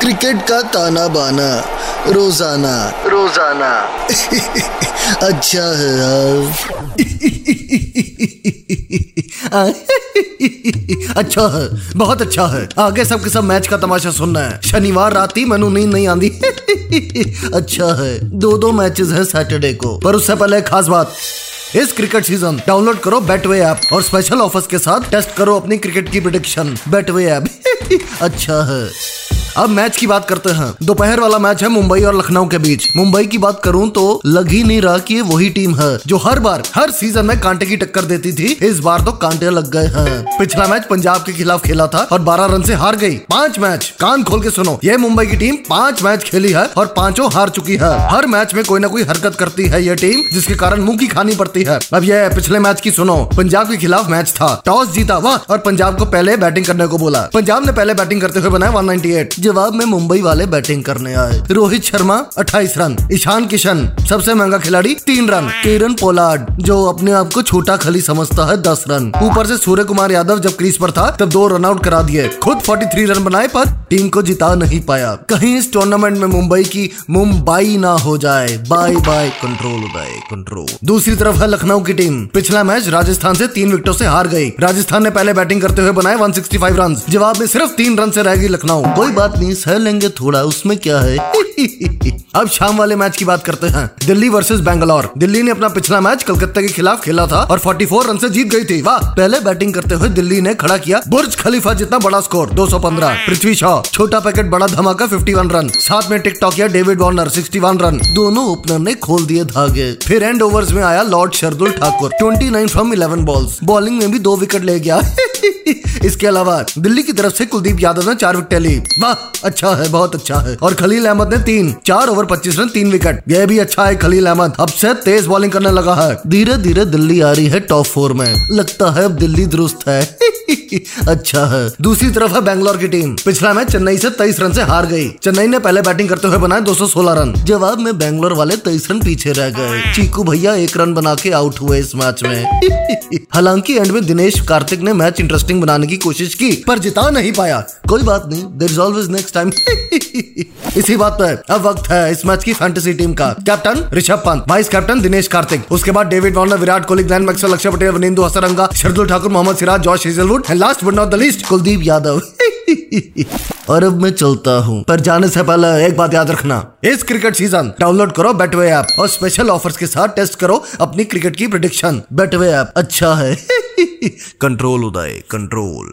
Cricket का ताना बाना रोजाना रोजाना अच्छा है यार अच्छा है, बहुत अच्छा है। आगे सबके सब मैच का तमाशा सुनना है। शनिवार रात ही मैनू नींद नहीं आंदी अच्छा है। 2 मैचेस हैं सैटरडे को। पर उससे पहले खास बात, इस क्रिकेट सीजन डाउनलोड करो बेटवे ऐप और स्पेशल ऑफर्स के साथ टेस्ट करो अपनी क्रिकेट की प्रेडिक्शन। बेटवे ऐप अच्छा है। अब मैच की बात करते हैं। दोपहर वाला मैच है मुंबई और लखनऊ के बीच। मुंबई की बात करूं तो लग ही नहीं रहा कि ये वही टीम है जो हर बार हर सीजन में कांटे की टक्कर देती थी। इस बार तो कांटे लग गए हैं। पिछला मैच पंजाब के खिलाफ खेला था और 12 रन से हार गई। 5 मैच, कान खोल के सुनो, ये मुंबई की टीम 5 मैच खेली है और 5 हार चुकी है। हर मैच में कोई ना कोई हरकत करती है ये टीम, जिसके कारण मुंह की खानी पड़ती है। अब ये पिछले मैच की सुनो। पंजाब के खिलाफ मैच था, टॉस जीता वाह और पंजाब को पहले बैटिंग करने को बोला। पंजाब ने पहले बैटिंग करते हुए बनाया 198। जवाब में मुंबई वाले बैटिंग करने आए। रोहित शर्मा 28 रन, ईशान किशन सबसे महंगा खिलाड़ी 3 रन, केरन पोलार्ड जो अपने आप को छोटा खली समझता है 10 रन। ऊपर से सूर्य कुमार यादव जब क्रीज पर था तब 2 रन आउट करा दिए। खुद 43 रन बनाए पर टीम को जिता नहीं पाया। कहीं इस टूर्नामेंट में मुंबई की मुंबई ना हो जाए। Bye bye control Uday control. दूसरी तरफ है लखनऊ की टीम। पिछला मैच राजस्थान से 3 विकेटों से हार गई। राजस्थान ने पहले बैटिंग करते हुए बनाए 165 रन। जवाब में सिर्फ 3 रन से रह गई लखनऊ। कोई बात नहीं, सह लेंगे थोड़ा, उसमें क्या है अब शाम वाले मैच की बात करते हैं। दिल्ली वर्सेस बैंगलोर। दिल्ली ने अपना पिछला मैच कलकत्ता के खिलाफ खेला था और 44 रन से जीत गई थी। वाह, पहले बैटिंग करते हुए दिल्ली ने खड़ा किया बुर्ज खलीफा जितना बड़ा स्कोर 215। पृथ्वी शाह छोटा पैकेट बड़ा धमाका 51 रन। साथ में टिकटॉकिया डेविड वार्नर 61 रन। दोनों ओपनर ने खोल दिए धागे। फिर एंड ओवर्स में आया lord Shardul Thakur 29 from 11 balls. Bowling में भी 2 विकेट ले गया इसके अलावा दिल्ली की तरफ से कुलदीप यादव ने 4 विकेट ली। वाह, अच्छा है, बहुत अच्छा है। और खलील अहमद ने 4 ओवर 25 रन 3 विकेट। यह भी अच्छा है। खलील अहमद अब से तेज बॉलिंग करने लगा है। धीरे धीरे दिल्ली आ रही है टॉप 4 में। लगता है अब दिल्ली दुरुस्त है अच्छा है। दूसरी तरफ है बैंगलोर की टीम। पिछला मैच चेन्नई से 23 रन से हार गई। चेन्नई ने पहले बैटिंग करते हुए बनाए 216 रन। जवाब में बैंगलोर वाले 23 रन पीछे रह गए। चीकू भैया 1 रन बना के आउट हुए इस मैच में। हालांकि एंड में दिनेश कार्तिक ने मैच इंटरेस्टिंग बनाने की कोशिश की पर जिता नहीं पाया। कोई बात नहीं, there is always next time इसी बात पर अब वक्त है इस मैच की फैंटेसी टीम का। Captain Rishabh Pant, vice captain Dinesh Karthik, उसके बाद David Warner, Virat Kohli, Glenn Maxwell, Axar Patel, Wanindu Hasaranga, Shardul Thakur, Mohammed Siraj, Josh Hazlewood, and last but not the least Kuldeep Yadav और अब मैं चलता हूँ, पर जाने से पहले एक बात याद रखना। इस क्रिकेट सीजन डाउनलोड करो बेटवे ऐप और स्पेशल ऑफर्स के साथ टेस्ट करो अपनी क्रिकेट की प्रेडिक्शन। बेटवे ऐप अच्छा है कंट्रोल उदय कंट्रोल